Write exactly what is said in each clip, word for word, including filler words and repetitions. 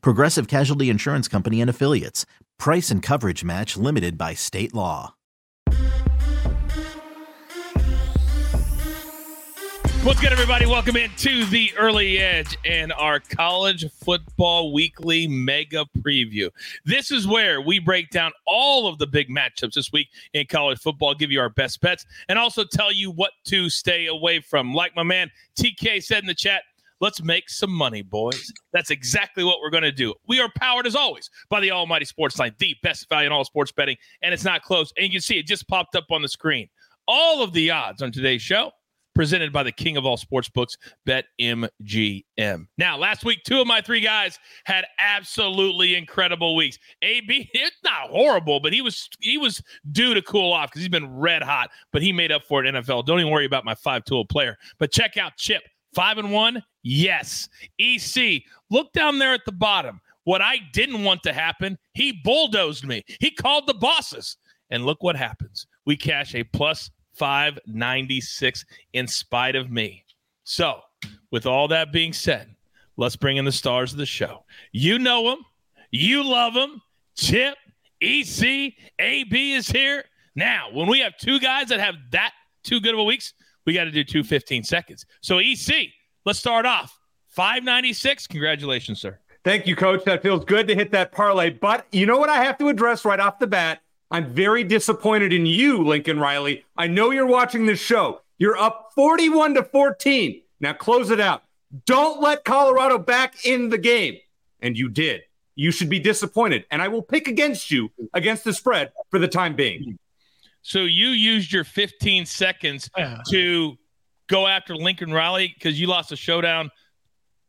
Progressive Casualty Insurance Company and Affiliates. Price and coverage match limited by state law. What's good, everybody? Welcome into the Early Edge and our College Football Weekly Mega Preview. This is where we break down all of the big matchups this week in college football, give you our best bets, and also tell you what to stay away from. Like my man T K said in the chat, let's make some money, boys. That's exactly what we're going to do. We are powered, as always, by the almighty Sportsline, the best value in all sports betting, and it's not close. And you can see it just popped up on the screen. All of the odds on today's show, presented by the king of all sports books, BetMGM. Now, last week, two of my three guys had absolutely incredible weeks. A B, it's not horrible, but he was he was due to cool off because he's been red hot, but he made up for it in N F L. Don't even worry about my five-tool player. But check out Chip, five and one. Yes. E C, look down there at the bottom. What I didn't want to happen, he bulldozed me. He called the bosses, and look what happens. We cash a plus five ninety-six in spite of me. So, with all that being said, let's bring in the stars of the show. You know them. You love them. Chip, E C, A B is here. Now, when we have two guys that have that two good of a weeks, we got to do two fifteen seconds. So, E C, let's start off. five ninety-six. Congratulations, sir. Thank you, Coach. That feels good to hit that parlay. But you know what I have to address right off the bat? I'm very disappointed in you, Lincoln Riley. I know you're watching this show. You're up forty-one to fourteen. Now close it out. Don't let Colorado back in the game. And you did. You should be disappointed. And I will pick against you against the spread for the time being. So you used your fifteen seconds to go after Lincoln Riley because you lost a showdown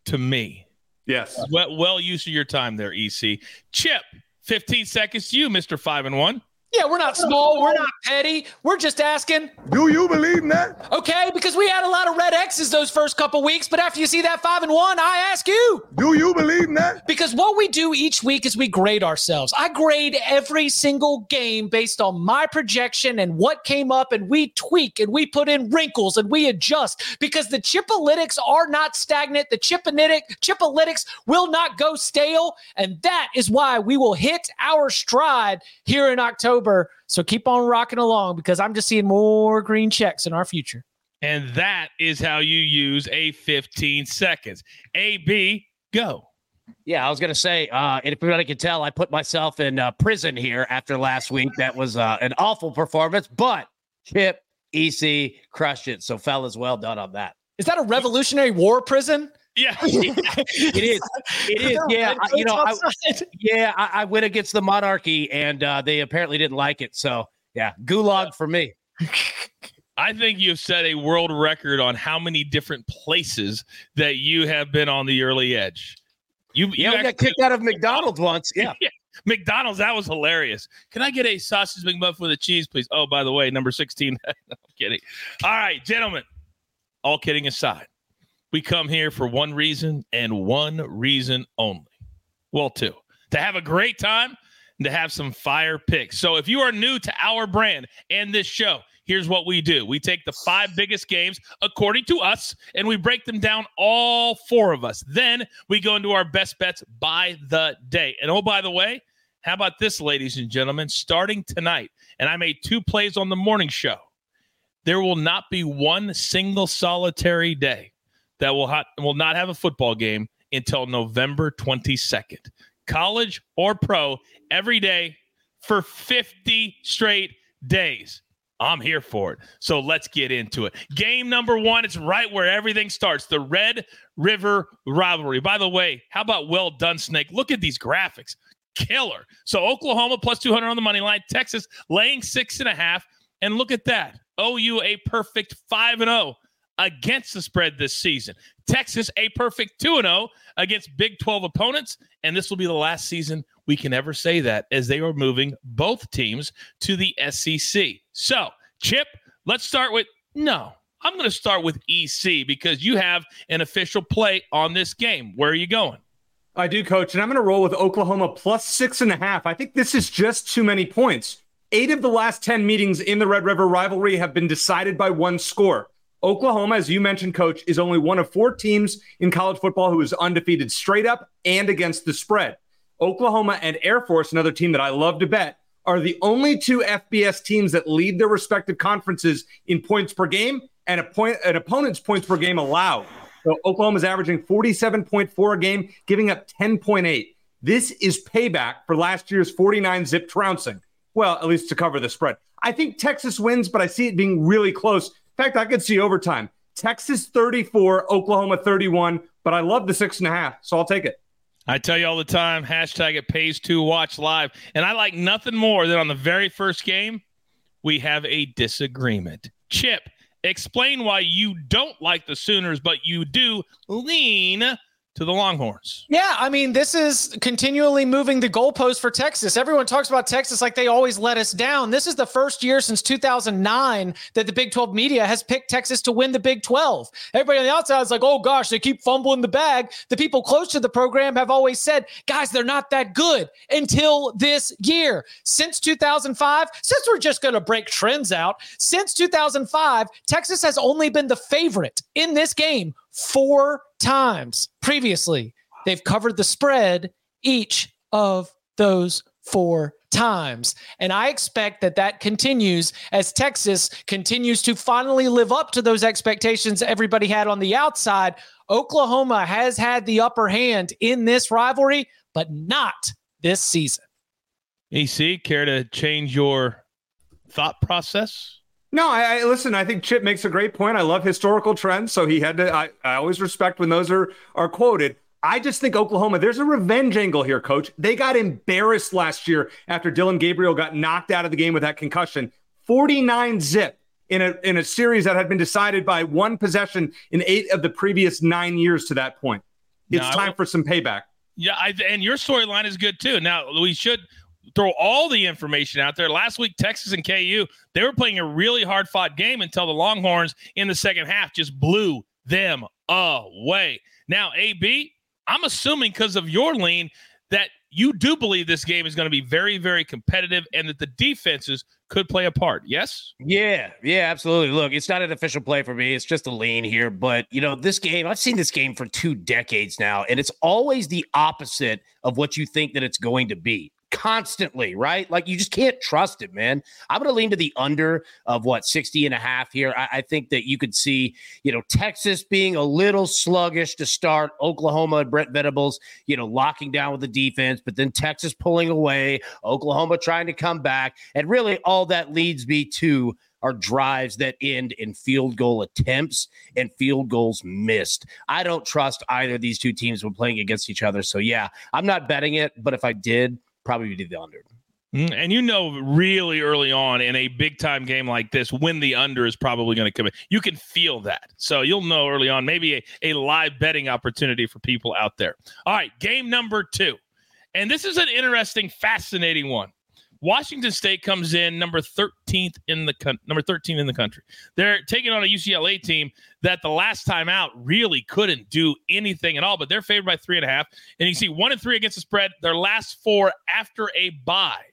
to me. Yes. Well, well use of your time there, E C. Chip, fifteen seconds to you, Mister five and one. Yeah, we're not small. We're not petty. We're just asking. Do you believe in that? Okay, because we had a lot of red X's those first couple weeks, but after you see that five and one, I ask you. Do you believe in that? Because what we do each week is we grade ourselves. I grade every single game based on my projection and what came up, and we tweak, and we put in wrinkles, and we adjust, because the Chipolytics are not stagnant. The Chipolytics will not go stale, and that is why we will hit our stride here in October. So keep on rocking along, because I'm just seeing more green checks in our future. And that is how you use a fifteen seconds. A B, go. Yeah, I was going to say, uh, and if everybody can tell, I put myself in uh, prison here after last week. That was uh, an awful performance, but Chip, E C, crushed it. So fellas, well done on that. Is that a Revolutionary War prison? Yeah, it is. It is. Yeah, I, you know, I, yeah, I, I went against the monarchy, and uh, they apparently didn't like it. So, yeah, gulag for me. I think you've set a world record on how many different places that you have been on the Early Edge. You, yeah, you we got kicked out of McDonald's once. Yeah. yeah, McDonald's. That was hilarious. Can I get a sausage McMuffin with a cheese, please? Oh, by the way, number sixteen. I'm kidding. All right, gentlemen. All kidding aside. We come here for one reason and one reason only. Well, two, to have a great time and to have some fire picks. So if you are new to our brand and this show, here's what we do. We take the five biggest games, according to us, and we break them down, all four of us. Then we go into our best bets by the day. And oh, by the way, how about this, ladies and gentlemen, starting tonight, and I made two plays on the morning show, there will not be one single solitary day that will, ha- will not have a football game until November twenty-second. college or pro, every day for fifty straight days. I'm here for it. So let's get into it. Game number one, it's right where everything starts. The Red River rivalry. By the way, how about well done, Snake? Look at these graphics. Killer. So Oklahoma plus two hundred on the money line. Texas laying six and a half. And look at that. O U a perfect five and oh against the spread this season. Texas a perfect two and oh against Big twelve opponents. And this will be the last season we can ever say that, as they are moving both teams to the S E C. So, Chip, let's start with no. I'm going to start with E C because you have an official play on this game. Where are you going? I do, Coach, and I'm going to roll with Oklahoma plus six and a half. I think this is just too many points. Eight of the last ten meetings in the Red River rivalry have been decided by one score. Oklahoma, as you mentioned, Coach, is only one of four teams in college football who is undefeated straight up and against the spread. Oklahoma and Air Force, another team that I love to bet, are the only two F B S teams that lead their respective conferences in points per game and a point, an opponent's points per game allowed. So Oklahoma's averaging forty-seven point four a game, giving up ten point eight. This is payback for last year's forty-nine zip trouncing. Well, at least to cover the spread. I think Texas wins, but I see it being really close. In fact, I could see overtime. Texas thirty-four, Oklahoma thirty-one, but I love the six and a half, so I'll take it. I tell you all the time, hashtag it pays to watch live. And I like nothing more than on the very first game, we have a disagreement. Chip, explain why you don't like the Sooners, but you do lean to the Longhorns. Yeah, I mean, this is continually moving the goalpost for Texas. Everyone talks about Texas like they always let us down. This is the first year since two thousand nine that the Big twelve media has picked Texas to win the Big twelve. Everybody on the outside is like, oh gosh, they keep fumbling the bag. The people close to the program have always said, guys, they're not that good until this year. Since two thousand five, since we're just going to break trends out, since two thousand five, Texas has only been the favorite in this game four times previously. They've covered the spread each of those four times. And I expect that that continues as Texas continues to finally live up to those expectations everybody had on the outside. Oklahoma has had the upper hand in this rivalry, but not this season. E C, care to change your thought process? No, I, I listen, I think Chip makes a great point. I love historical trends, so he had to, I, I always respect when those are, are quoted. I just think Oklahoma, there's a revenge angle here, Coach. They got embarrassed last year after Dylan Gabriel got knocked out of the game with that concussion. forty-nine zip in a in a series that had been decided by one possession in eight of the previous nine years to that point. It's no, time for some payback. Yeah, I, and your storyline is good, too. Now, we should throw all the information out there. Last week, Texas and K U, they were playing a really hard-fought game until the Longhorns in the second half just blew them away. Now, A B, I'm assuming because of your lean that you do believe this game is going to be very, very competitive and that the defenses could play a part, yes? Yeah, yeah, absolutely. Look, it's not an official play for me. It's just a lean here. But, you know, this game, I've seen this game for two decades now, and it's always the opposite of what you think that it's going to be. Constantly, right? Like, you just can't trust it, man. I'm going to lean to the under of what, sixty and a half here. I, I think that you could see, you know, Texas being a little sluggish to start, Oklahoma and Brent Venables, you know, locking down with the defense, but then Texas pulling away, Oklahoma trying to come back. And really all that leads me to are drives that end in field goal attempts and field goals missed. I don't trust either of these two teams when playing against each other. So yeah, I'm not betting it, but if I did, probably do the under. And you know, really early on in a big time game like this, when the under is probably going to come in, you can feel that. So you'll know early on, maybe a, a live betting opportunity for people out there. All right, game number two. And this is an interesting, fascinating one. Washington State comes in number thirteenth in the con- number thirteen in the country. They're taking on a U C L A team that the last time out really couldn't do anything at all, but they're favored by three and a half. And you see one and three against the spread. Their last four after a bye,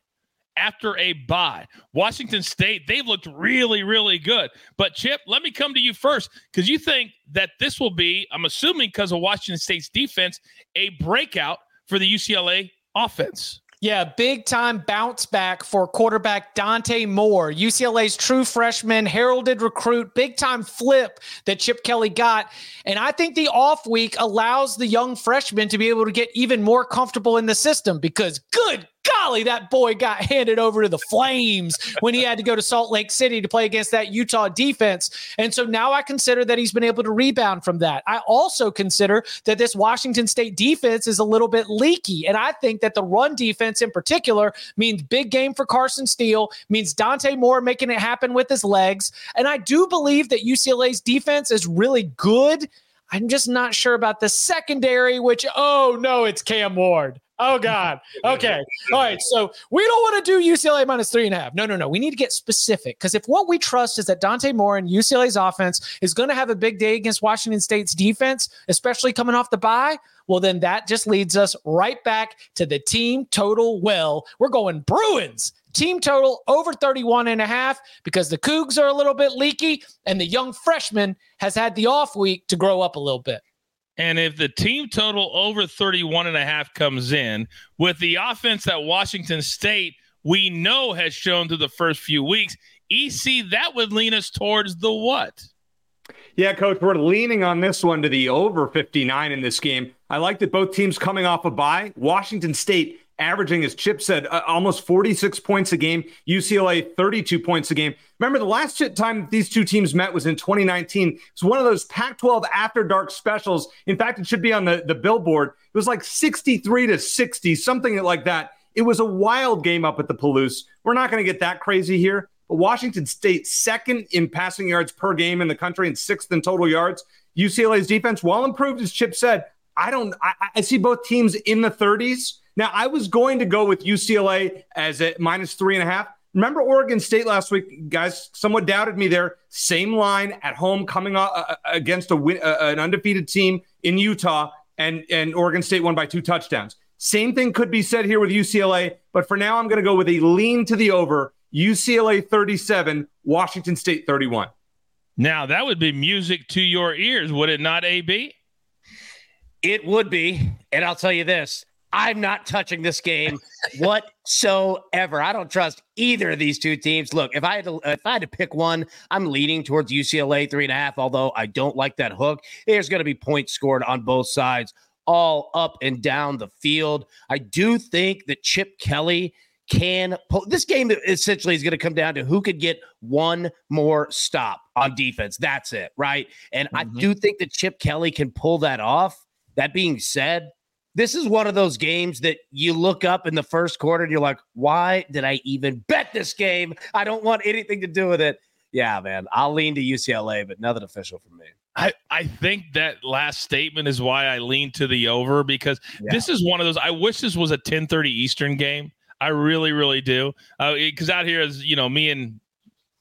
after a bye. Washington State, they've looked really, really good. But Chip, let me come to you first because you think that this will be, I'm assuming because of Washington State's defense, a breakout for the U C L A offense. Yeah, big time bounce back for quarterback Dante Moore, U C L A's true freshman, heralded recruit, big time flip that Chip Kelly got. And I think the off week allows the young freshman to be able to get even more comfortable in the system, because good golly, that boy got handed over to the Flames when he had to go to Salt Lake City to play against that Utah defense. And so now I consider that he's been able to rebound from that. I also consider that this Washington State defense is a little bit leaky. And I think that the run defense in particular means big game for Carson Steele, means Dante Moore making it happen with his legs. And I do believe that U C L A's defense is really good. I'm just not sure about the secondary, which, oh, no, it's Cam Ward. Oh, God. Okay. All right. So we don't want to do U C L A minus three and a half. No, no, no. We need to get specific, because if what we trust is that Dante Moore and U C L A's offense is going to have a big day against Washington State's defense, especially coming off the bye, well, then that just leads us right back to the team total. Well, we're going Bruins. Team total over thirty-one and a half, because the Cougs are a little bit leaky and the young freshman has had the off week to grow up a little bit. And if the team total over thirty-one and a half comes in with the offense that Washington State we know has shown through the first few weeks, E C, that would lean us towards the what? Yeah, Coach, we're leaning on this one to the over fifty-nine in this game. I like that both teams coming off a bye. Washington State averaging, as Chip said, uh, almost forty-six points a game. U C L A, thirty-two points a game. Remember, the last time these two teams met was in twenty nineteen. It's one of those Pac twelve After Dark specials. In fact, it should be on the, the billboard. It was like sixty-three to sixty, something like that. It was a wild game up at the Palouse. We're not going to get that crazy here. But Washington State, second in passing yards per game in the country and sixth in total yards. U C L A's defense, while improved, as Chip said, I don't. I, I see both teams in the thirties. Now, I was going to go with U C L A as a minus three and a half. Remember Oregon State last week, guys? Somewhat doubted me there. Same line at home, coming uh, against a win, uh, an undefeated team in Utah, and and Oregon State won by two touchdowns. Same thing could be said here with U C L A, but for now, I'm going to go with a lean to the over. U C L A thirty-seven, Washington State thirty-one. Now that would be music to your ears, would it not, A B? It would be, and I'll tell you this. I'm not touching this game whatsoever. I don't trust either of these two teams. Look, if I had to, if I had to pick one, I'm leaning towards U C L A three and a half, although I don't like that hook. There's going to be points scored on both sides, all up and down the field. I do think that Chip Kelly can pull. This game essentially is going to come down to who could get one more stop on defense. That's it, right? And mm-hmm. I do think that Chip Kelly can pull that off. That being said, this is one of those games that you look up in the first quarter and you're like, why did I even bet this game? I don't want anything to do with it. Yeah, man, I'll lean to U C L A, but nothing official for me. I, I think that last statement is why I lean to the over, because yeah. this is one of those. I wish this was a ten thirty Eastern game. I really, really do. Because uh, out here is, you know, me and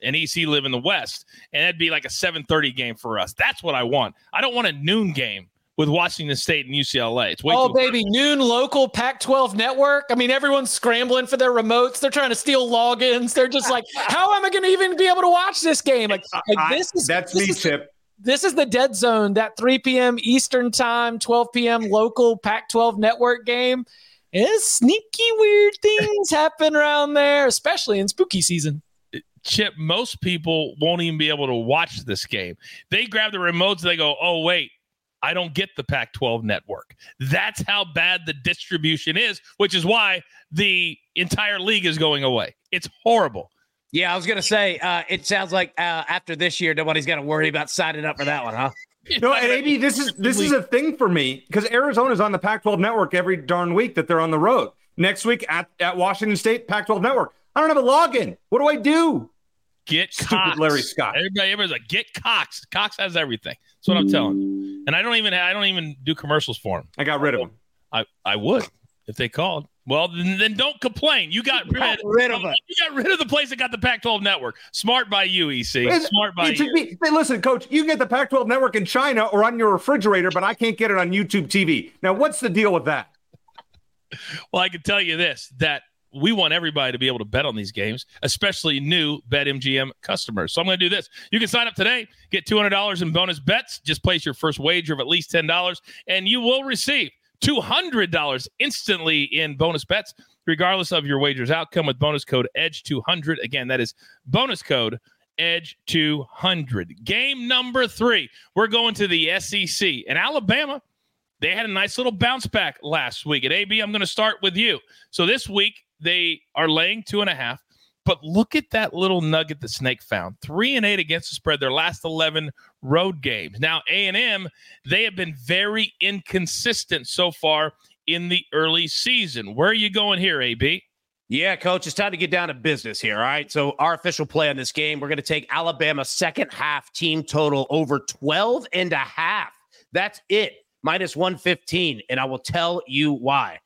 and E C live in the West, and that'd be like a seven thirty game for us. That's what I want. I don't want a noon game with Washington State and U C L A. It's way oh, too baby, hard. Noon local Pac twelve Network. I mean, everyone's scrambling for their remotes. They're trying to steal logins. They're just like, how am I going to even be able to watch this game? Like, I, like this is that's this me, is, Chip. This is the dead zone, that three p.m. Eastern time, twelve p.m. local Pac twelve Network game. Is sneaky weird things happen around there, especially in spooky season. Chip, most people won't even be able to watch this game. They grab the remotes. They go, oh, wait. I don't get the Pac twelve Network. That's how bad the distribution is, which is why the entire league is going away. It's horrible. Yeah, I was going to say, uh, it sounds like uh, after this year, nobody's going to worry about signing up for that one, huh? No, and A B, this is this is a thing for me, because Arizona's on the Pac twelve Network every darn week that they're on the road. Next week at, at Washington State, Pac twelve Network. I don't have a login. What do I do? Get Stupid Cox. Larry Scott. Everybody, everybody's like, get Cox. Cox has everything. That's what I'm telling you. And I don't even I don't even do commercials for him. I got rid of him. I, I would if they called. Well, then, then don't complain. You got, rid, got rid of it. You got rid of the place that got the Pac twelve Network. Smart by you, E C. Smart by you. Me, listen, Coach, you can get the Pac twelve Network in China or on your refrigerator, but I can't get it on YouTube T V. Now, what's the deal with that? Well, I can tell you this, that we want everybody to be able to bet on these games, especially new BetMGM customers. So I'm going to do this. You can sign up today, get two hundred dollars in bonus bets. Just place your first wager of at least ten dollars, and you will receive two hundred dollars instantly in bonus bets. regardless of your wager's outcome with bonus code edge two hundred. Again, that is bonus code edge two hundred. Game number three, we're going to the S E C. And Alabama, they had a nice little bounce back last week. And A B, I'm going to start with you. So this week, they are laying two and a half. But look at that little nugget that Snake found. Three and eight against the spread, their last eleven road games. Now, A and M, they have been very inconsistent so far in the early season. Where are you going here, A B? Yeah, Coach, it's time to get down to business here, all right? So our official play on this game, we're going to take Alabama's second half team total over twelve and a half. That's it, minus one fifteen, and I will tell you why.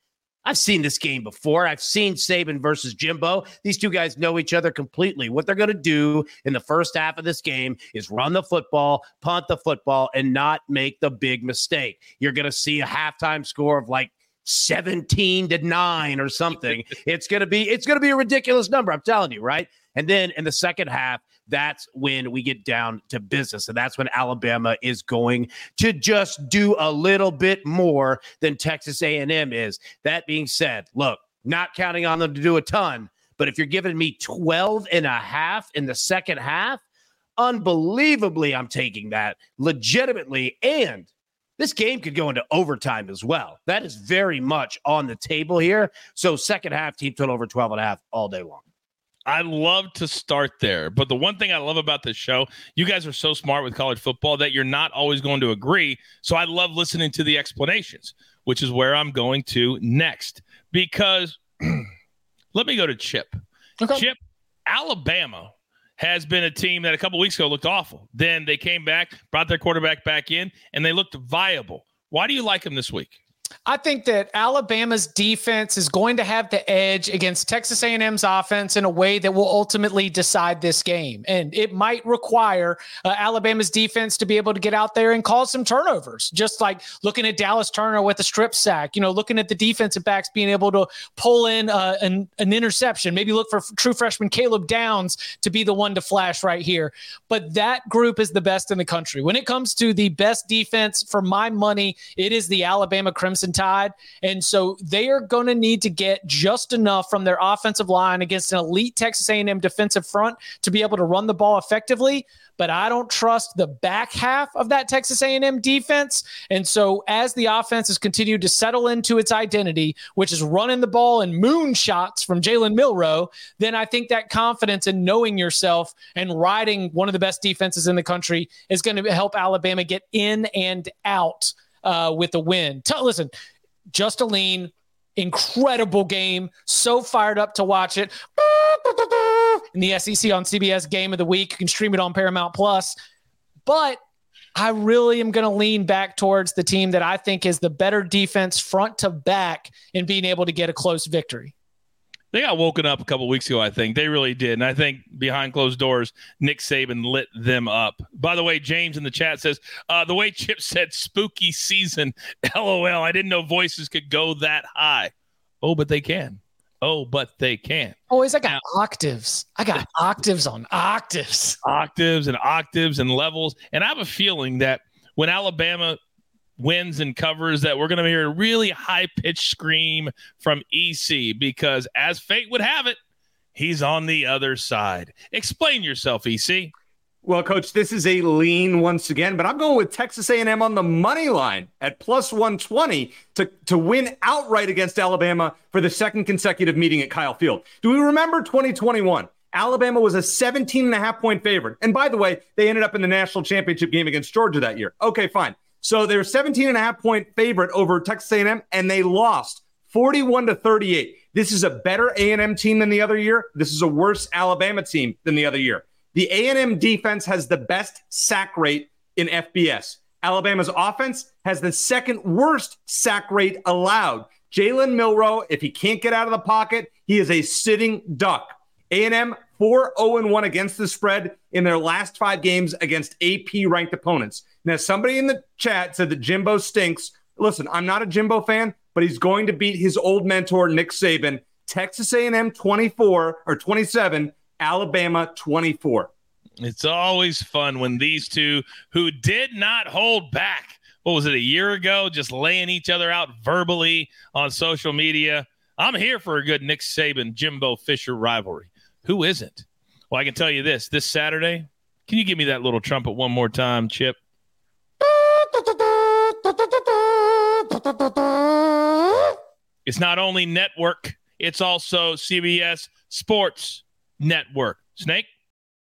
I've seen this game before. I've seen Saban versus Jimbo. These two guys know each other completely. What they're going to do in the first half of this game is run the football, punt the football, and not make the big mistake. You're going to see a halftime score of like seventeen to nine or something. It's going to be it's going to be a ridiculous number, I'm telling you, right? And then in the second half, that's when we get down to business. And that's when Alabama is going to just do a little bit more than Texas A and M is. That being said, look, not counting on them to do a ton, but if you're giving me twelve and a half in the second half, unbelievably, I'm taking that legitimately. And this game could go into overtime as well. That is very much on the table here. So second half, team total over twelve and a half all day long. I love to start there, but the one thing I love about this show, you guys are so smart with college football that you're not always going to agree, so I love listening to the explanations, which is where I'm going to next, because let me go to Chip. Okay. Chip, Alabama has been a team that a couple weeks ago looked awful. Then they came back, brought their quarterback back in, and they looked viable. Why do you like them this week? I think that Alabama's defense is going to have the edge against Texas A and M's offense in a way that will ultimately decide this game. And it might require uh, Alabama's defense to be able to get out there and cause some turnovers, just like looking at Dallas Turner with a strip sack, you know, looking at the defensive backs being able to pull in uh, an, an interception, maybe look for f- true freshman Caleb Downs to be the one to flash right here. But that group is the best in the country. When it comes to the best defense, for my money, it is the Alabama Crimson Tide. And so they are going to need to get just enough from their offensive line against an elite Texas A and M defensive front to be able to run the ball effectively. But I don't trust the back half of that Texas A and M defense. And so as the offense has continued to settle into its identity, which is running the ball and moon shots from Jalen Milroe, then I think that confidence in knowing yourself and riding one of the best defenses in the country is going to help Alabama get in and out Uh, with the win. T- listen, Justin Lean, incredible game. So fired up to watch it. In the S E C on C B S Game of the Week. You can stream it on Paramount Plus. But I really am going to lean back towards the team that I think is the better defense front to back in being able to get a close victory. They got woken up a couple weeks ago, I think. They really did. And I think behind closed doors, Nick Saban lit them up. By the way, James in the chat says, uh, the way Chip said, spooky season, LOL. I didn't know voices could go that high. Oh, but they can. Oh, but they can. Boys, I got now, octaves. I got octaves on octaves. Octaves and octaves and levels. And I have a feeling that when Alabama wins and covers that we're going to hear a really high-pitched scream from E C because, as fate would have it, he's on the other side. Explain yourself, E C. Well, Coach, this is a lean once again, but I'm going with Texas A and M on the money line at plus one twenty to, to win outright against Alabama for the second consecutive meeting at Kyle Field. Do we remember twenty twenty-one? Alabama was a seventeen and a half point favorite. And by the way, they ended up in the national championship game against Georgia that year. Okay, fine. So they were seventeen and a half point favorite over Texas A and M, and they lost forty-one to thirty-eight. This is a better A and M team than the other year. This is a worse Alabama team than the other year. The A and M defense has the best sack rate in F B S. Alabama's offense has the second worst sack rate allowed. Jalen Milroe, if he can't get out of the pocket, he is a sitting duck. A and M four oh one against the spread in their last five games against A P-ranked opponents. Now, somebody in the chat said that Jimbo stinks. Listen, I'm not a Jimbo fan, but he's going to beat his old mentor, Nick Saban. Texas A and M twenty-four or twenty-seven, Alabama twenty-four. It's always fun when these two, who did not hold back, what was it, a year ago, just laying each other out verbally on social media, I'm here for a good Nick Saban, Jimbo Fisher rivalry. Who isn't? Well, I can tell you this. This Saturday, can you give me that little trumpet one more time, Chip? It's not only network, it's also C B S Sports Network. Snake?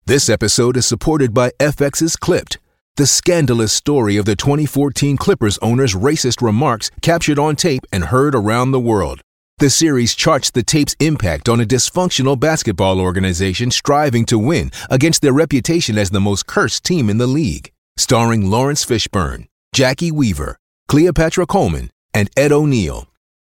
This episode is supported by F X's Clipped, the scandalous story of the twenty fourteen Clippers owner's racist remarks captured on tape and heard around the world. The series charts the tape's impact on a dysfunctional basketball organization striving to win against their reputation as the most cursed team in the league. Starring Lawrence Fishburne, Jackie Weaver, Cleopatra Coleman, and Ed O'Neill.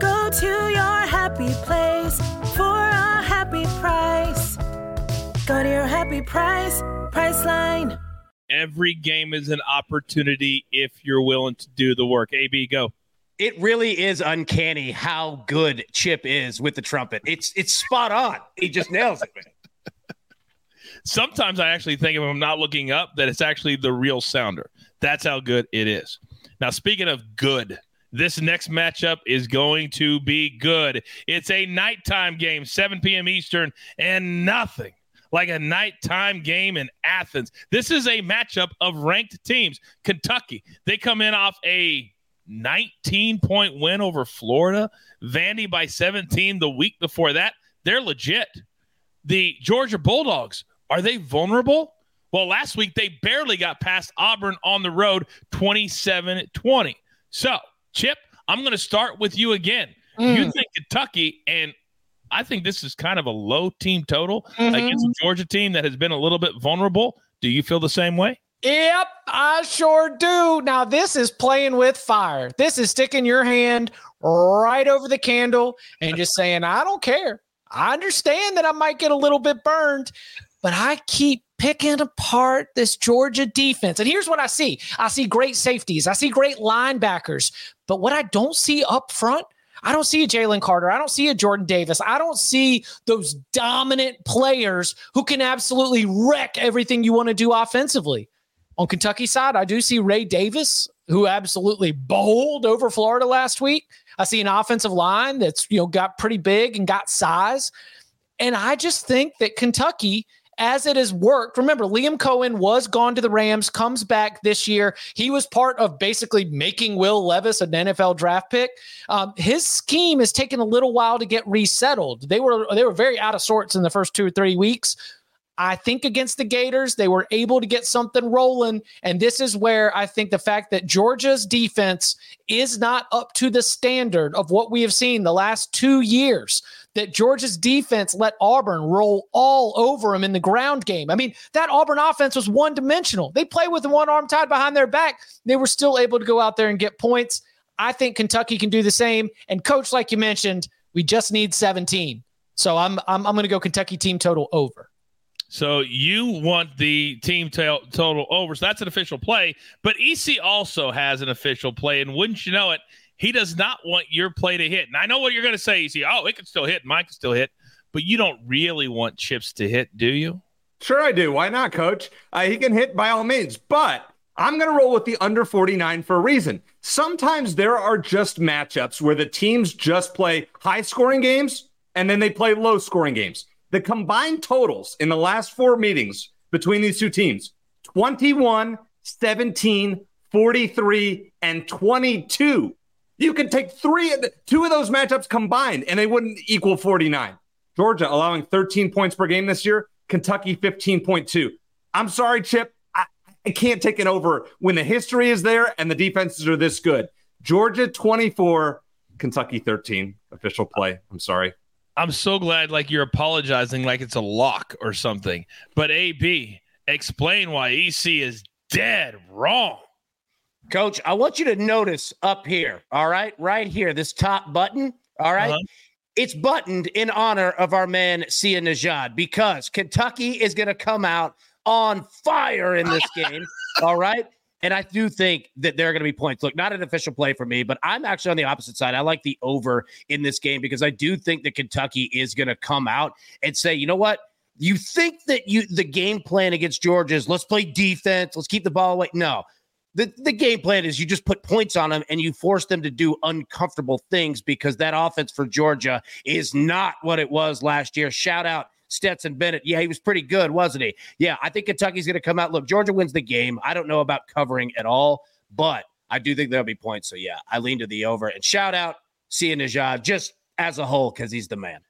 Go to your happy place for a happy price. Go to your happy price, Priceline. Every game is an opportunity if you're willing to do the work. A B, go. It really is uncanny how good Chip is with the trumpet. It's it's spot on. He just nails it, man. Sometimes I actually think if I'm not looking up that it's actually the real sounder. That's how good it is. Now, speaking of good, this next matchup is going to be good. It's a nighttime game, seven p.m. Eastern, and nothing like a nighttime game in Athens. This is a matchup of ranked teams. Kentucky, they come in off a nineteen-point win over Florida. Vandy by seventeen the week before that. They're legit. The Georgia Bulldogs, are they vulnerable? Well, last week they barely got past Auburn on the road, twenty-seven twenty. So, Chip, I'm going to start with you again. Mm. You think Kentucky and I think this is kind of a low team total mm-hmm. against a Georgia team that has been a little bit vulnerable. Do you feel the same way? Yep, I sure do. Now, this is playing with fire. This is sticking your hand right over the candle and just saying, I don't care. I understand that I might get a little bit burned, but I keep picking apart this Georgia defense. And here's what I see. I see great safeties. I see great linebackers. But what I don't see up front, I don't see a Jalen Carter. I don't see a Jordan Davis. I don't see those dominant players who can absolutely wreck everything you want to do offensively. On Kentucky's side, I do see Ray Davis, who absolutely bowled over Florida last week. I see an offensive line that's, you know, got pretty big and got size. And I just think that Kentucky, as it has worked, remember, Liam Cohen was gone to the Rams, comes back this year. He was part of basically making Will Levis an N F L draft pick. Um, his scheme has taken a little while to get resettled. They were they were very out of sorts in the first two or three weeks. I think against the Gators, they were able to get something rolling, and this is where I think the fact that Georgia's defense is not up to the standard of what we have seen the last two years, that Georgia's defense let Auburn roll all over them in the ground game. I mean, that Auburn offense was one-dimensional. They played with one arm tied behind their back. They were still able to go out there and get points. I think Kentucky can do the same, and Coach, like you mentioned, we just need seventeen. So I'm I'm, I'm going to go Kentucky team total over. So you want the team t- total over. So that's an official play. But E C also has an official play. And wouldn't you know it, he does not want your play to hit. And I know what you're going to say, E C. Oh, it can still hit. Mine can still hit. But you don't really want Chips to hit, do you? Sure I do. Why not, Coach? Uh, he can hit by all means. But I'm going to roll with the under forty-nine for a reason. Sometimes there are just matchups where the teams just play high-scoring games and then they play low-scoring games. The combined totals in the last four meetings between these two teams, twenty-one, seventeen, forty-three, and twenty-two. You could take three of the, two of those matchups combined, and they wouldn't equal forty-nine. Georgia allowing thirteen points per game this year, Kentucky fifteen point two. I'm sorry, Chip. I, I can't take it over when the history is there and the defenses are this good. Georgia twenty-four, Kentucky thirteen. Official play. I'm sorry. I'm so glad like you're apologizing like it's a lock or something. But A B, explain why E C is dead wrong. Coach, I want you to notice up here, all right? Right here, this top button, all right? Uh-huh. It's buttoned in honor of our man Sia Nejad, because Kentucky is going to come out on fire in this game. All right. And I do think that there are going to be points. Look, not an official play for me, but I'm actually on the opposite side. I like the over in this game because I do think that Kentucky is going to come out and say, you know what? You think that you the game plan against Georgia is let's play defense, let's keep the ball away. No. The, the game plan is you just put points on them and you force them to do uncomfortable things, because that offense for Georgia is not what it was last year. Shout out Stetson Bennett. Yeah, he was pretty good, wasn't he? Yeah, I think Kentucky's going to come out. Look, Georgia wins the game. I don't know about covering at all, but I do think there'll be points. So, yeah, I lean to the over. And shout out Sia Nejad just as a whole, because he's the man.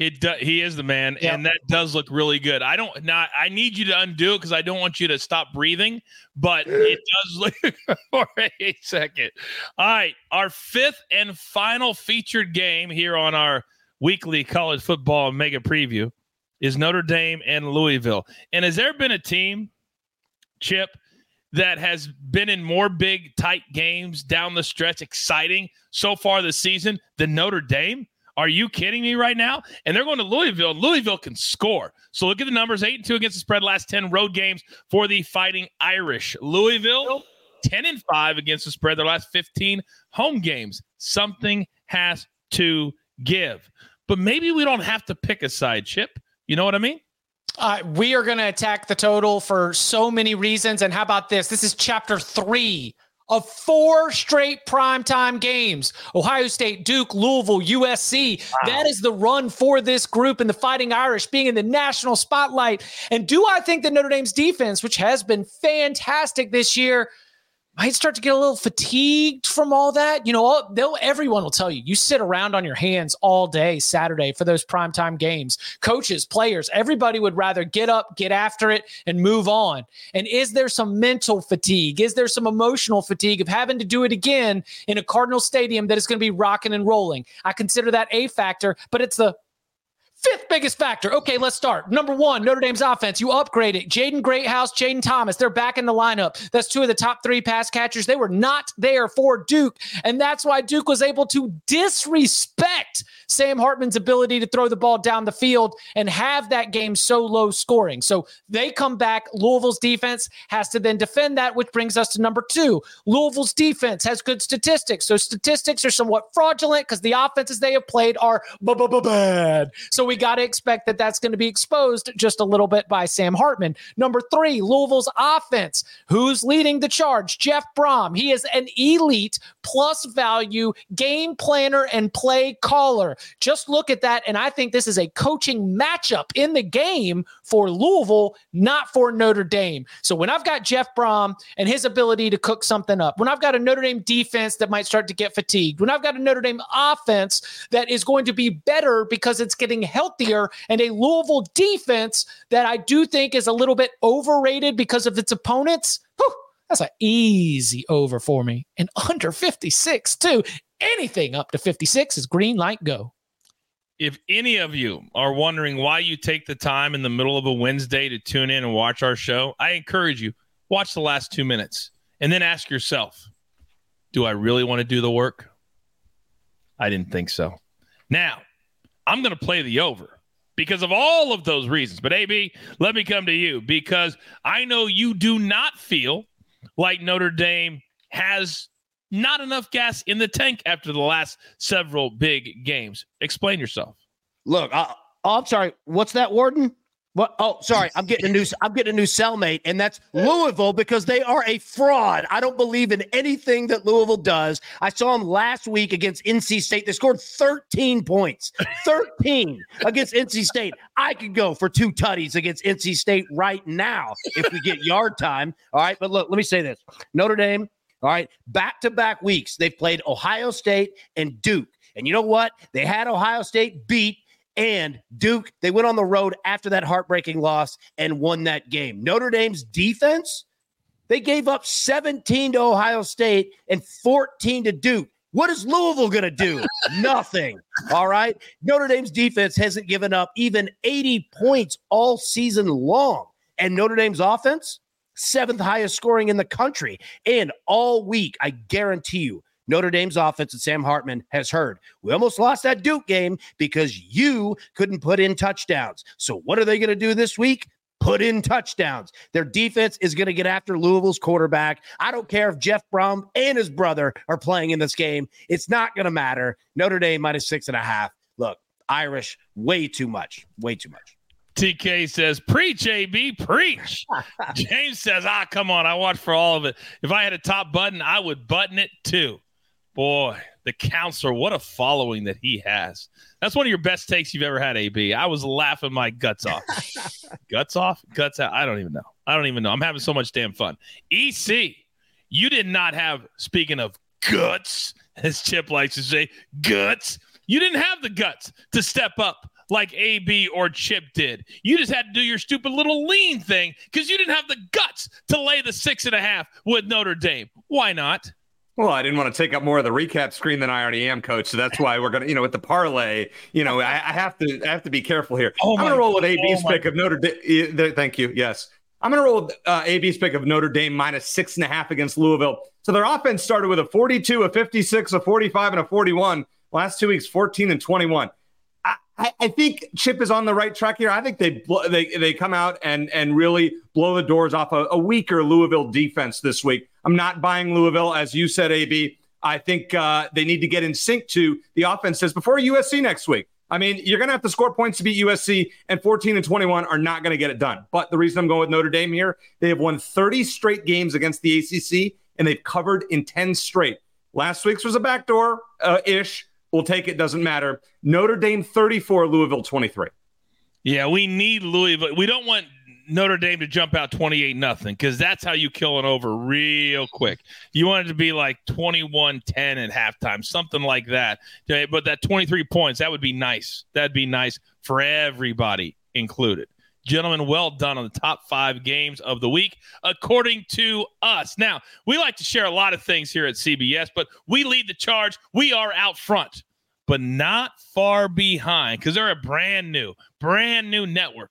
It do, he is the man, yep. And that does look really good. I don't not. I need you to undo it because I don't want you to stop breathing. But it does look for a second. All right, our fifth and final featured game here on our weekly college football mega preview is Notre Dame and Louisville. And has there been a team, Chip, that has been in more big tight games down the stretch, exciting so far this season than Notre Dame? Are you kidding me right now? And they're going to Louisville. Louisville can score. So look at the numbers. Eight and two against the spread last ten road games for the Fighting Irish. Louisville, ten and five against the spread their last fifteen home games. Something has to give. But maybe we don't have to pick a side, Chip. You know what I mean? Uh, we are going to attack the total for so many reasons. And how about this? This is chapter three of four straight primetime games. Ohio State, Duke, Louisville, U S C. Wow. That is the run for this group and the Fighting Irish being in the national spotlight. And do I think that Notre Dame's defense, which has been fantastic this year, might start to get a little fatigued from all that? You know, all, they'll, everyone will tell you, you sit around on your hands all day Saturday for those primetime games. Coaches, players, everybody would rather get up, get after it, and move on. And is there some mental fatigue? Is there some emotional fatigue of having to do it again in a Cardinal Stadium that is going to be rocking and rolling? I consider that a factor, but it's the fifth biggest factor. Okay, let's start. Number one, Notre Dame's offense. You upgrade it. Jaden Greathouse, Jaden Thomas, they're back in the lineup. That's two of the top three pass catchers. They were not there for Duke, and that's why Duke was able to disrespect Sam Hartman's ability to throw the ball down the field and have that game so low scoring. So they come back. Louisville's defense has to then defend that, which brings us to number two. Louisville's defense has good statistics. So statistics are somewhat fraudulent because the offenses they have played are bad. So we We got to expect that that's going to be exposed just a little bit by Sam Hartman. Number three, Louisville's offense. Who's leading the charge? Jeff Brohm. He is an elite plus value game planner and play caller. Just look at that, and I think this is a coaching matchup in the game for Louisville, not for Notre Dame. So when I've got Jeff Brohm and his ability to cook something up, when I've got a Notre Dame defense that might start to get fatigued, when I've got a Notre Dame offense that is going to be better because it's getting healthy, healthier, and a Louisville defense that I do think is a little bit overrated because of its opponents. Whew, that's an easy over for me. And under fifty-six, too. Anything up to fifty-six is green light go. If any of you are wondering why you take the time in the middle of a Wednesday to tune in and watch our show, I encourage you, watch the last two minutes and then ask yourself, do I really want to do the work? I didn't think so. Now, I'm going to play the over because of all of those reasons. But, A B, let me come to you because I know you do not feel like Notre Dame has not enough gas in the tank after the last several big games. Explain yourself. Look, I, I'm sorry. What's that, Warden? What? Oh, sorry. I'm getting a new. I'm getting a new cellmate, and that's Louisville because they are a fraud. I don't believe in anything that Louisville does. I saw them last week against N C State. They scored thirteen points, thirteen against N C State. I could go for two tutties against N C State right now if we get yard time. All right, but look, let me say this: Notre Dame. All right, back-to-back weeks they've played Ohio State and Duke, and you know what? They had Ohio State beat. And Duke, they went on the road after that heartbreaking loss and won that game. Notre Dame's defense, they gave up seventeen to Ohio State and fourteen to Duke. What is Louisville going to do? Nothing. All right? Notre Dame's defense hasn't given up even eighty points all season long. And Notre Dame's offense, seventh highest scoring in the country. And all week, I guarantee you, Notre Dame's offense and Sam Hartman has heard. We almost lost that Duke game because you couldn't put in touchdowns. So what are they going to do this week? Put in touchdowns. Their defense is going to get after Louisville's quarterback. I don't care if Jeff Brom and his brother are playing in this game. It's not going to matter. Notre Dame minus six and a half. Look, Irish, way too much. Way too much. T K says, preach, A B, preach. James says, ah, come on. I watch for all of it. If I had a top button, I would button it too. Boy, the counselor, what a following that he has. That's one of your best takes you've ever had, A B. I was laughing my guts off. guts off? Guts out? I don't even know. I don't even know. I'm having so much damn fun. E C, you did not have, speaking of guts, as Chip likes to say, guts, you didn't have the guts to step up like A B or Chip did. You just had to do your stupid little lean thing because you didn't have the guts to lay the six and a half with Notre Dame. Why not? Well, I didn't want to take up more of the recap screen than I already am, Coach. So that's why we're going to, you know, with the parlay, you know, I, I have to I have to be careful here. Oh, I'm going to roll with A B's oh pick of Notre Dame. Thank you. Yes. I'm going to roll with uh, A B's pick of Notre Dame minus six and a half against Louisville. So their offense started with a forty-two, a fifty-six, a forty-five, and a forty-one. Last two weeks, fourteen and twenty-one. I, I think Chip is on the right track here. I think they bl- they they come out and and really blow the doors off a, a weaker Louisville defense this week. I'm not buying Louisville, as you said, A B. I think uh, they need to get in sync to the offenses before U S C next week. I mean, you're going to have to score points to beat U S C, and fourteen and twenty-one are not going to get it done. But the reason I'm going with Notre Dame here, they have won thirty straight games against the A C C, and they've covered in ten straight. Last week's was a backdoor-ish. Uh, We'll take it, doesn't matter. Notre Dame thirty-four, Louisville twenty-three. Yeah, we need Louisville. We don't want Notre Dame to jump out twenty-eight nothing because that's how you kill an over real quick. You want it to be like twenty-one ten at halftime, something like that. But that twenty-three points, that would be nice. That'd be nice for everybody included. Gentlemen, well done on the top five games of the week, according to us. Now, we like to share a lot of things here at C B S, but we lead the charge. We are out front, but not far behind because they're a brand new, brand new network,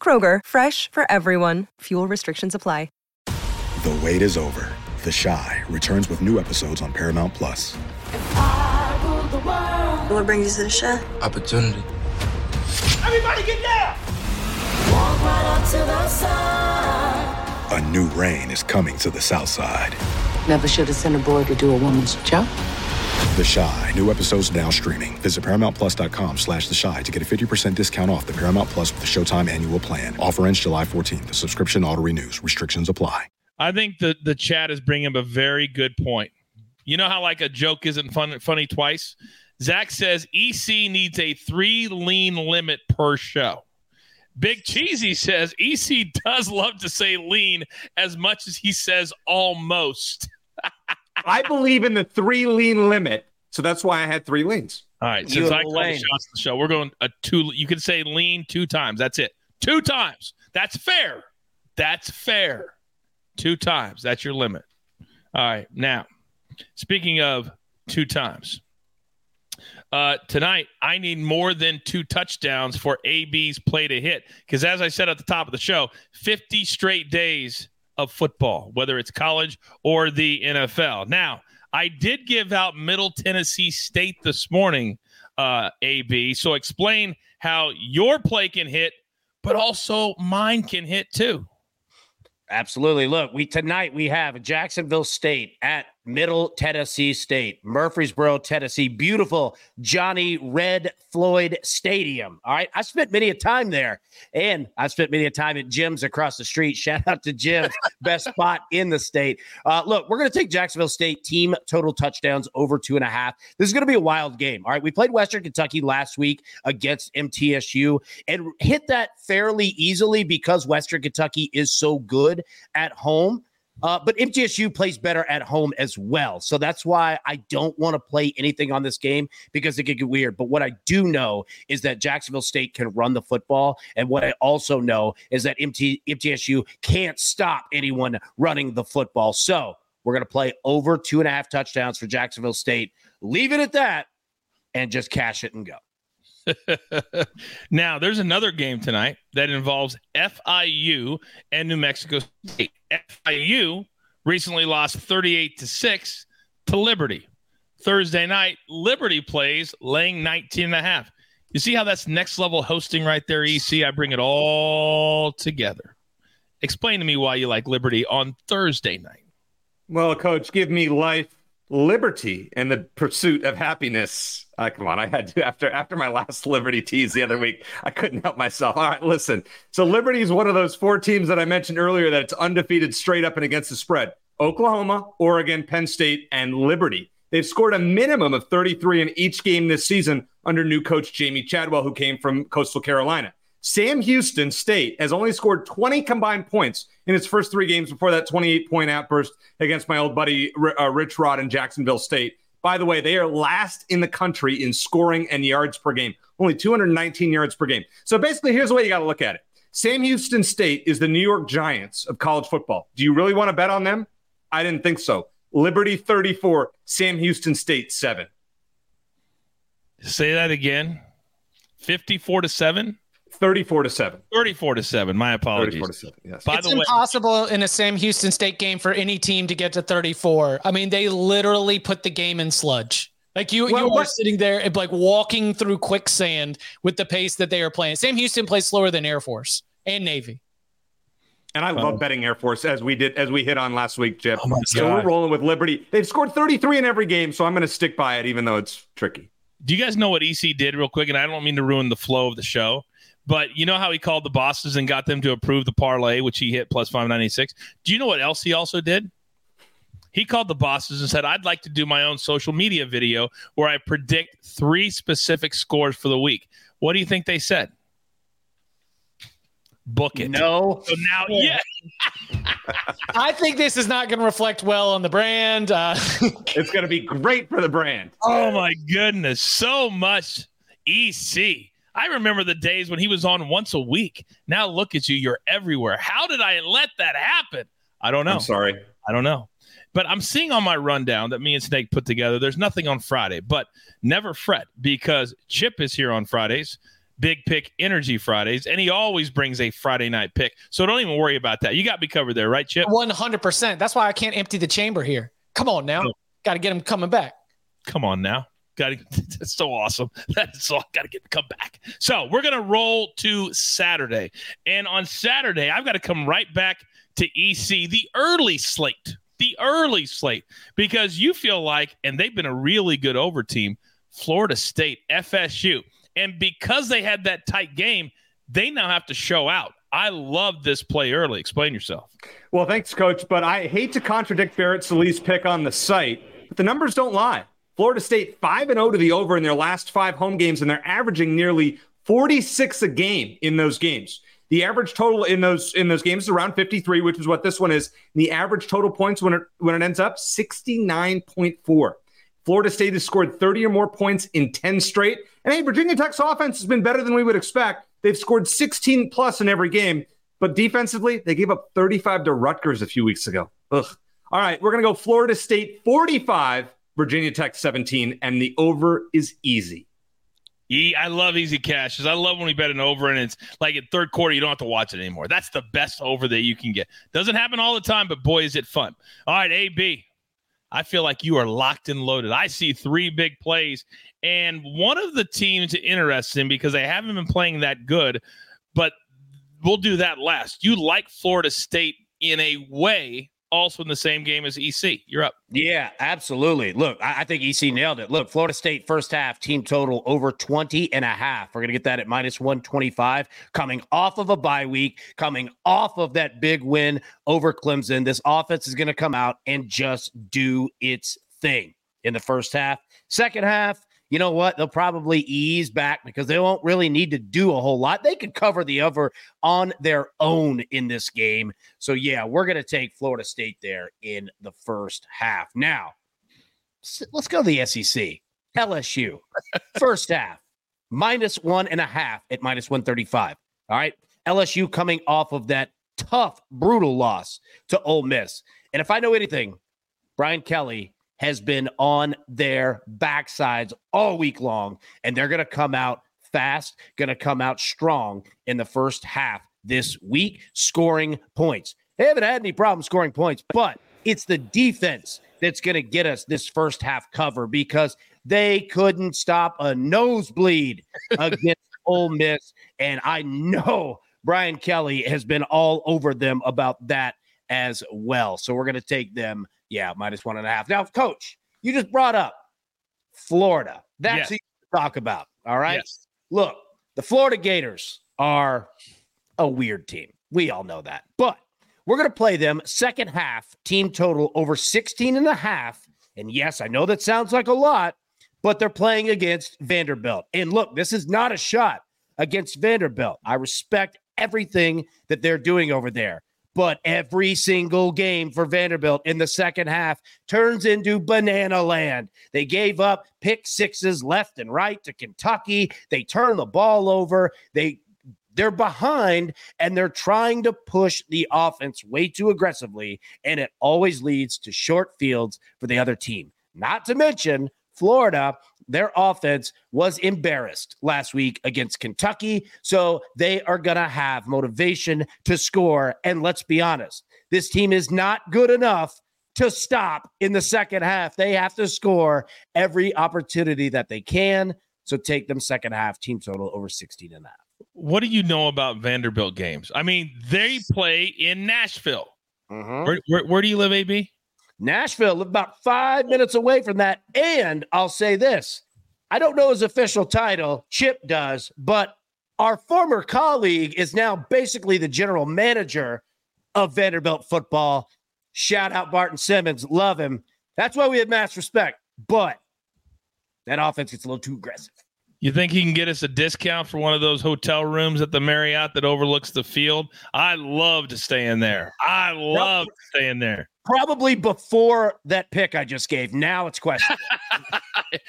Kroger, fresh for everyone. Fuel restrictions apply. The wait is over. The Chi returns with new episodes on Paramount Plus. What brings you to the Chi? Opportunity. Everybody get down! Walk right up to the side. A new rain is coming to the South Side. Never should have sent a boy to do a woman's job. The Chi. New episodes now streaming. Visit paramount plus dot com slash The Chi to get a fifty percent discount off the Paramount Plus with the Showtime annual plan. Offer ends July fourteenth. The subscription auto renews. Restrictions apply. I think the, the chat is bringing up a very good point. You know how like a joke isn't fun, funny twice? Zach says E C needs a three lean limit per show. Big Cheesy says E C does love to say lean as much as he says almost. I believe in the three lean limit, so that's why I had three leans. All right, since I call the shots of the show, we're going a two. You can say lean two times. That's it. Two times. That's fair. That's fair. Two times. That's your limit. All right. Now, speaking of two times, uh, tonight I need more than two touchdowns for A B's play to hit. Because as I said at the top of the show, fifty straight days of football, whether it's college or the N F L. Now, I did give out Middle Tennessee State this morning, uh, A B. So explain how your play can hit, but also mine can hit too. Absolutely. Look, we tonight we have Jacksonville State at Middle Tennessee State, Murfreesboro, Tennessee. Beautiful Johnny Red Floyd Stadium. All right. I spent many a time there, and I spent many a time at Jim's across the street. Shout out to Jim's, best spot in the state. Uh, look, we're going to take Jacksonville State team total touchdowns over two and a half. This is going to be a wild game. All right. We played Western Kentucky last week against M T S U and hit that fairly easily because Western Kentucky is so good at home. Uh, but M T S U plays better at home as well. So that's why I don't want to play anything on this game because it could get weird. But what I do know is that Jacksonville State can run the football. And what I also know is that M T, M T S U can't stop anyone running the football. So we're going to play over two and a half touchdowns for Jacksonville State. Leave it at that and just cash it and go. Now, there's another game tonight that involves F I U and New Mexico State. F I U recently lost thirty-eight to six to Liberty. Thursday night, Liberty plays laying nineteen and a half. You see how that's next level hosting right there, E C? I bring it all together. Explain to me why you like Liberty on Thursday night. Well, Coach, give me life, liberty, and the pursuit of happiness. Uh, come on, I had to after after my last Liberty tease the other week. I couldn't help myself. All right, listen. So Liberty is one of those four teams that I mentioned earlier that it's undefeated straight up and against the spread. Oklahoma, Oregon, Penn State, and Liberty. They've scored a minimum of thirty-three in each game this season under new coach Jamie Chadwell, who came from Coastal Carolina. Sam Houston State has only scored twenty combined points in its first three games before that twenty-eight point outburst against my old buddy uh, Rich Rod in Jacksonville State. By the way, they are last in the country in scoring and yards per game, only two hundred nineteen yards per game. So basically, here's the way you got to look at it. Sam Houston State is the New York Giants of college football. Do you really want to bet on them? I didn't think so. Liberty thirty-four, Sam Houston State seven. Say that again. fifty-four to seven? thirty-four to seven. thirty-four to seven. My apologies. thirty-four to seven, yes. By it's the impossible way, in a Sam Houston State game for any team to get to thirty-four. I mean, they literally put the game in sludge. Like you, well, you were sitting there and like walking through quicksand with the pace that they are playing. Sam Houston plays slower than Air Force and Navy. And I love betting Air Force as we did, as we hit on last week, Jeff. Oh so God. We're rolling with Liberty. They've scored thirty-three in every game, so I'm going to stick by it, even though it's tricky. Do you guys know what E C did real quick? And I don't mean to ruin the flow of the show. But you know how he called the bosses and got them to approve the parlay, which he hit plus five ninety-six? Do you know what else he also did? He called the bosses and said, I'd like to do my own social media video where I predict three specific scores for the week. What do you think they said? Book it. No. So now, yeah. I think this is not going to reflect well on the brand. Uh- it's going to be great for the brand. Oh, my goodness. So much E C. I remember the days when he was on once a week. Now look at you. You're everywhere. How did I let that happen? I don't know. I'm sorry. I don't know. But I'm seeing on my rundown that me and Snake put together, there's nothing on Friday. But never fret because Chip is here on Fridays, Big Pick Energy Fridays, and he always brings a Friday night pick. So don't even worry about that. You got me covered there, right, Chip? one hundred percent. That's why I can't empty the chamber here. Come on now. Oh. Got to get him coming back. Come on now. Got to, that's so awesome. That's all. Got to get come back. So we're gonna roll to Saturday, and on Saturday I've got to come right back to E C, the early slate, the early slate, because you feel like, and they've been a really good over team, Florida State, F S U, and because they had that tight game, they now have to show out. I love this play early. Explain yourself. Well, thanks, Coach, but I hate to contradict Barrett Salih's pick on the site, but the numbers don't lie. Florida State five and oh to the over in their last five home games, and they're averaging nearly forty-six a game in those games. The average total in those in those games is around fifty-three, which is what this one is. And the average total points when it, when it ends up, sixty-nine point four. Florida State has scored thirty or more points in ten straight. And, hey, Virginia Tech's offense has been better than we would expect. They've scored sixteen plus in every game. But defensively, they gave up thirty-five to Rutgers a few weeks ago. Ugh. All right, we're going to go Florida State forty-five. Virginia Tech seventeen, and the over is easy. E, I love easy cash. I love when we bet an over, and it's like at third quarter, you don't have to watch it anymore. That's the best over that you can get. Doesn't happen all the time, but boy, is it fun. All right, A B, I feel like you are locked and loaded. I see three big plays, and one of the teams is interesting because they haven't been playing that good, but we'll do that last. You like Florida State in a way. Also in the same game as E C. You're up. Yeah, absolutely. Look, I, I think E C nailed it. Look, Florida State first half team total over twenty and a half. We're going to get that at minus one twenty-five. Coming off of a bye week, coming off of that big win over Clemson. This offense is going to come out and just do its thing in the first half. Second half, you know what? They'll probably ease back because they won't really need to do a whole lot. They could cover the over on their own in this game. So, yeah, we're going to take Florida State there in the first half. Now, let's go to the S E C. L S U, first half, minus one and a half at minus one thirty-five. All right, L S U coming off of that tough, brutal loss to Ole Miss. And if I know anything, Brian Kelly has been on their backsides all week long, and they're going to come out fast, going to come out strong in the first half this week, scoring points. They haven't had any problem scoring points, but it's the defense that's going to get us this first half cover because they couldn't stop a nosebleed against Ole Miss, and I know Brian Kelly has been all over them about that as well. So we're going to take them, yeah, minus one and a half. Now, Coach, you just brought up Florida. That's yes. who you talk about, all right? Yes. Look, the Florida Gators are a weird team. We all know that. But we're going to play them second half, team total over sixteen and a half. And, yes, I know that sounds like a lot, but they're playing against Vanderbilt. And, look, this is not a shot against Vanderbilt. I respect everything that they're doing over there. But every single game for Vanderbilt in the second half turns into banana land. They gave up pick sixes left and right to Kentucky. They turn the ball over. They, they're behind, and they're trying to push the offense way too aggressively, and it always leads to short fields for the other team. Not to mention Florida, their offense was embarrassed last week against Kentucky, so they are going to have motivation to score. And let's be honest, this team is not good enough to stop in the second half. They have to score every opportunity that they can, so take them second half, team total over sixteen and a half. What do you know about Vanderbilt games? I mean, they play in Nashville. Uh-huh. Where, where, where do you live, A B? Nashville, about five minutes away from that. And I'll say this. I don't know his official title. Chip does. But our former colleague is now basically the general manager of Vanderbilt football. Shout out Barton Simmons. Love him. That's why we have mass respect. But that offense gets a little too aggressive. You think he can get us a discount for one of those hotel rooms at the Marriott that overlooks the field? I love to stay in there. I love nope. staying there. Probably before that pick I just gave. Now it's questionable.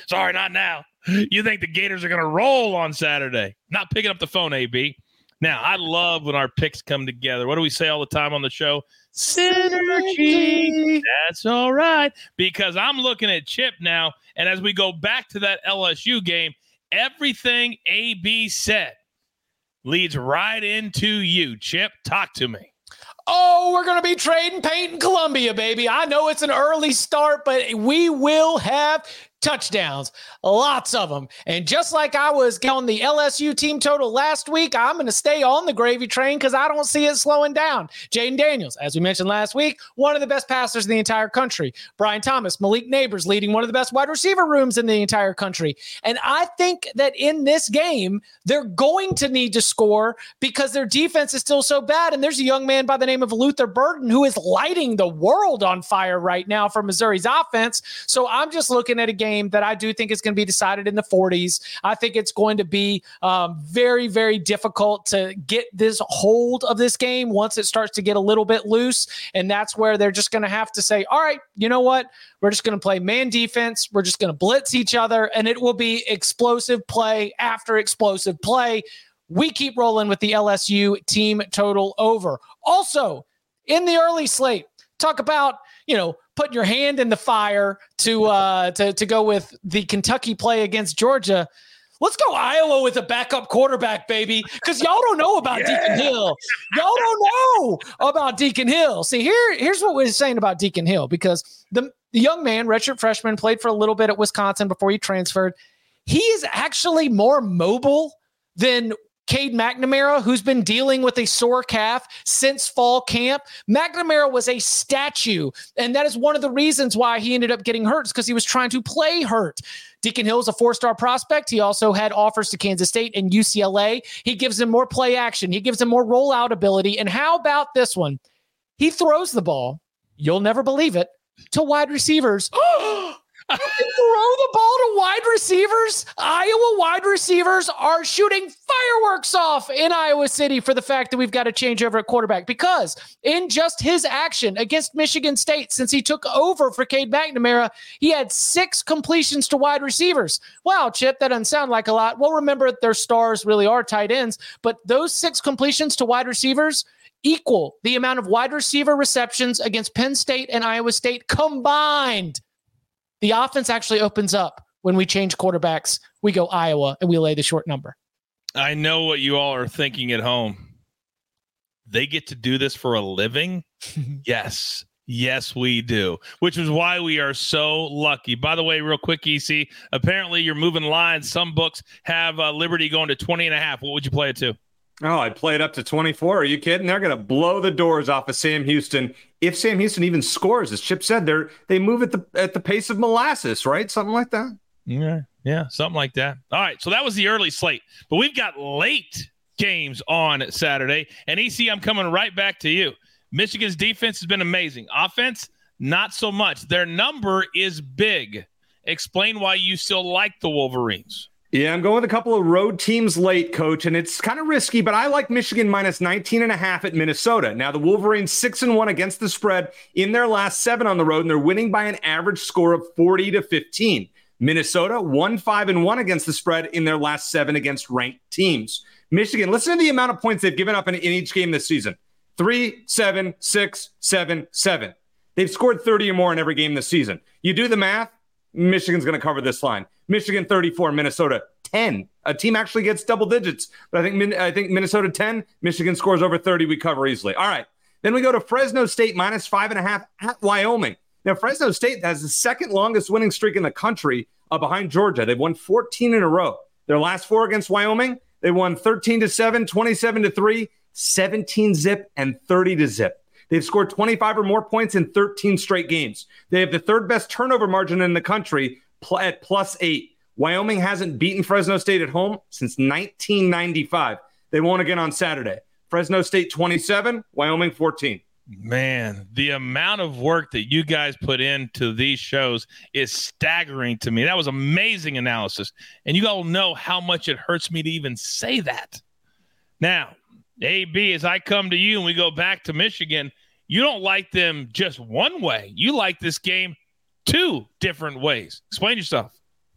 Sorry, not now. You think the Gators are going to roll on Saturday? Not picking up the phone, A B. Now, I love when our picks come together. What do we say all the time on the show? Synergy. That's all right. Because I'm looking at Chip now, and as we go back to that L S U game, everything A B said leads right into you. Chip, talk to me. Oh, we're going to be trading paint in Columbia, baby. I know it's an early start, but we will have touchdowns, lots of them. And just like I was on the L S U team total last week, I'm going to stay on the gravy train because I don't see it slowing down. Jaden Daniels, as we mentioned last week, one of the best passers in the entire country. Brian Thomas, Malik Neighbors leading one of the best wide receiver rooms in the entire country. And I think that in this game, they're going to need to score because their defense is still so bad. And there's a young man by the name of Luther Burden who is lighting the world on fire right now for Missouri's offense. So I'm just looking at a game that I do think is going to be decided in the forties. I think it's going to be um, very, very difficult to get this hold of this game once it starts to get a little bit loose. And that's where they're just going to have to say, all right, you know what? We're just going to play man defense. We're just going to blitz each other. And it will be explosive play after explosive play. We keep rolling with the L S U team total over. Also, in the early slate, talk about, you know, putting your hand in the fire to uh, to to go with the Kentucky play against Georgia. Let's go Iowa with a backup quarterback, baby, because y'all don't know about yeah. Deacon Hill. Y'all don't know about Deacon Hill. See, here, here's what we're saying about Deacon Hill, because the, the young man, redshirt freshman, played for a little bit at Wisconsin before he transferred. He is actually more mobile than Cade McNamara, who's been dealing with a sore calf since fall camp. McNamara was a statue, and that is one of the reasons why he ended up getting hurt, because he was trying to play hurt. Deacon Hill is a four-star prospect. He also had offers to Kansas State and U C L A. He gives him more play action. He gives him more rollout ability. And how about this one? He throws the ball, you'll never believe it, to wide receivers. throw the ball to wide receivers. Iowa wide receivers are shooting fireworks off in Iowa City for the fact that we've got a changeover at quarterback, because in just his action against Michigan State since he took over for Cade McNamara, he had six completions to wide receivers. Wow, Chip, that doesn't sound like a lot. Well, remember, their stars really are tight ends, but those six completions to wide receivers equal the amount of wide receiver receptions against Penn State and Iowa State combined. The offense actually opens up when we change quarterbacks. We go Iowa and we lay the short number. I know what you all are thinking at home. They get to do this for a living? Yes. Yes, we do, which is why we are so lucky. By the way, real quick, E C, apparently you're moving lines. Some books have uh, Liberty going to twenty and a half. What would you play it to? Oh, I'd play it up to twenty-four. Are you kidding? They're going to blow the doors off of Sam Houston. If Sam Houston even scores, as Chip said, they're, they move at the at the pace of molasses, right? Something like that. Yeah, yeah, something like that. All right, so that was the early slate. But we've got late games on Saturday. And, E C, I'm coming right back to you. Michigan's defense has been amazing. Offense, not so much. Their number is big. Explain why you still like the Wolverines. Yeah, I'm going with a couple of road teams late, Coach, and it's kind of risky, but I like Michigan minus nineteen and a half at Minnesota. Now, the Wolverines six and one against the spread in their last seven on the road, and they're winning by an average score of forty to fifteen. Minnesota, one five and one against the spread in their last seven against ranked teams. Michigan, listen to the amount of points they've given up in, in each game this season. Three, seven, six, seven, seven. They've scored thirty or more in every game this season. You do the math, Michigan's going to cover this line. Michigan thirty-four, Minnesota ten. A team actually gets double digits, but I think I think Minnesota ten, Michigan scores over thirty. We cover easily. All right. Then we go to Fresno State minus five and a half at Wyoming. Now, Fresno State has the second longest winning streak in the country uh, behind Georgia. They've won fourteen in a row. Their last four against Wyoming, they won thirteen to seven, twenty-seven to three, seventeen zip, and thirty to zip. They've scored twenty-five or more points in thirteen straight games. They have the third best turnover margin in the country at plus eight. Wyoming hasn't beaten Fresno State at home since nineteen ninety-five. They won again on Saturday. Fresno State twenty-seven, Wyoming fourteen. Man, the amount of work that you guys put into these shows is staggering to me. That was amazing analysis. And you all know how much it hurts me to even say that. Now, A B, as I come to you and we go back to Michigan, you don't like them just one way. You like this game two different ways. Explain yourself.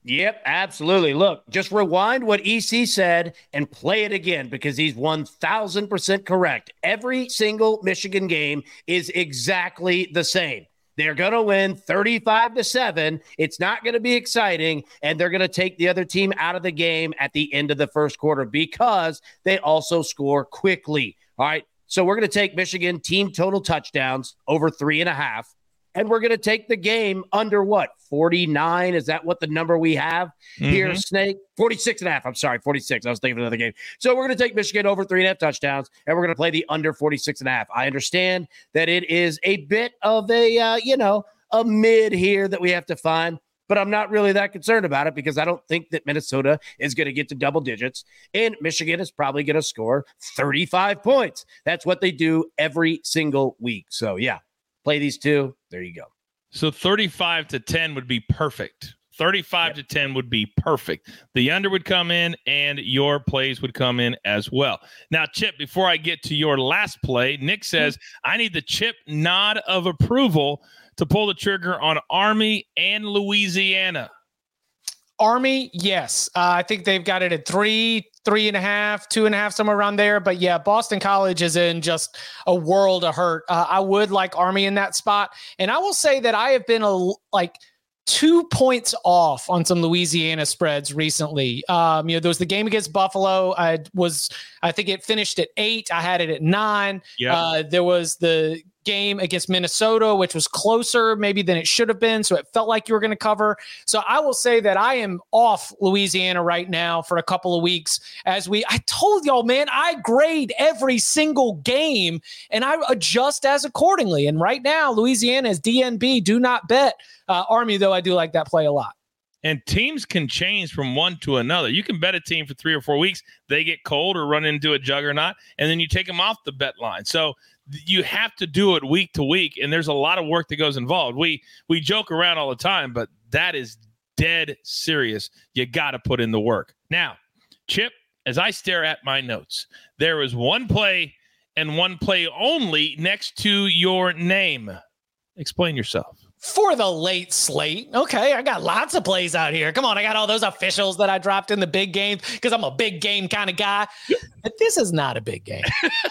Yep, absolutely. Look, just rewind what E C said and play it again, because he's one thousand percent correct. Every single Michigan game is exactly the same. They're going to win thirty-five to seven. It's not going to be exciting, and they're going to take the other team out of the game at the end of the first quarter because they also score quickly. All right, so we're going to take Michigan team total touchdowns over three and a half, and we're going to take the game under what, forty-nine? Is that what the number we have mm-hmm. here, Snake? forty-six and a half. I'm sorry, forty-six. I was thinking of another game. So we're going to take Michigan over three and a half touchdowns, and we're going to play the under forty-six and a half. I understand that it is a bit of a, uh, you know, a mid here that we have to find, but I'm not really that concerned about it because I don't think that Minnesota is going to get to double digits, and Michigan is probably going to score thirty-five points. That's what they do every single week. So, yeah. Play these two. There you go. So thirty-five to ten would be perfect. thirty-five yep. to ten would be perfect. The under would come in, and your plays would come in as well. Now, Chip, before I get to your last play, Nick says, I need the Chip nod of approval to pull the trigger on Army and Louisiana. Army, yes. Uh, I think they've got it at three, three and a half, two and a half, somewhere around there. But yeah, Boston College is in just a world of hurt. Uh, I would like Army in that spot. And I will say that I have been a, like two points off on some Louisiana spreads recently. Um, you know, there was the game against Buffalo. I was, I think it finished at eight. I had it at nine. Yeah. Uh, there was the game against Minnesota, which was closer maybe than it should have been. So it felt like you were going to cover. So I will say that I am off Louisiana right now for a couple of weeks as we, I told y'all, man, I grade every single game and I adjust as accordingly. And right now, Louisiana is D N B, do not bet. Uh, Army, though, I do like that play a lot. And teams can change from one to another. You can bet a team for three or four weeks. They get cold or run into a juggernaut, and then you take them off the bet line. So you have to do it week to week, and there's a lot of work that goes involved. We we joke around all the time, but That is dead serious. You got to put in the work. Now, Chip, as I stare at my notes, there is one play and one play only next to your name. Explain yourself. For the late slate. Okay, I got lots of plays out here. Come on, I got all those officials that I dropped in the big games because I'm a big game kind of guy. But this is not a big game.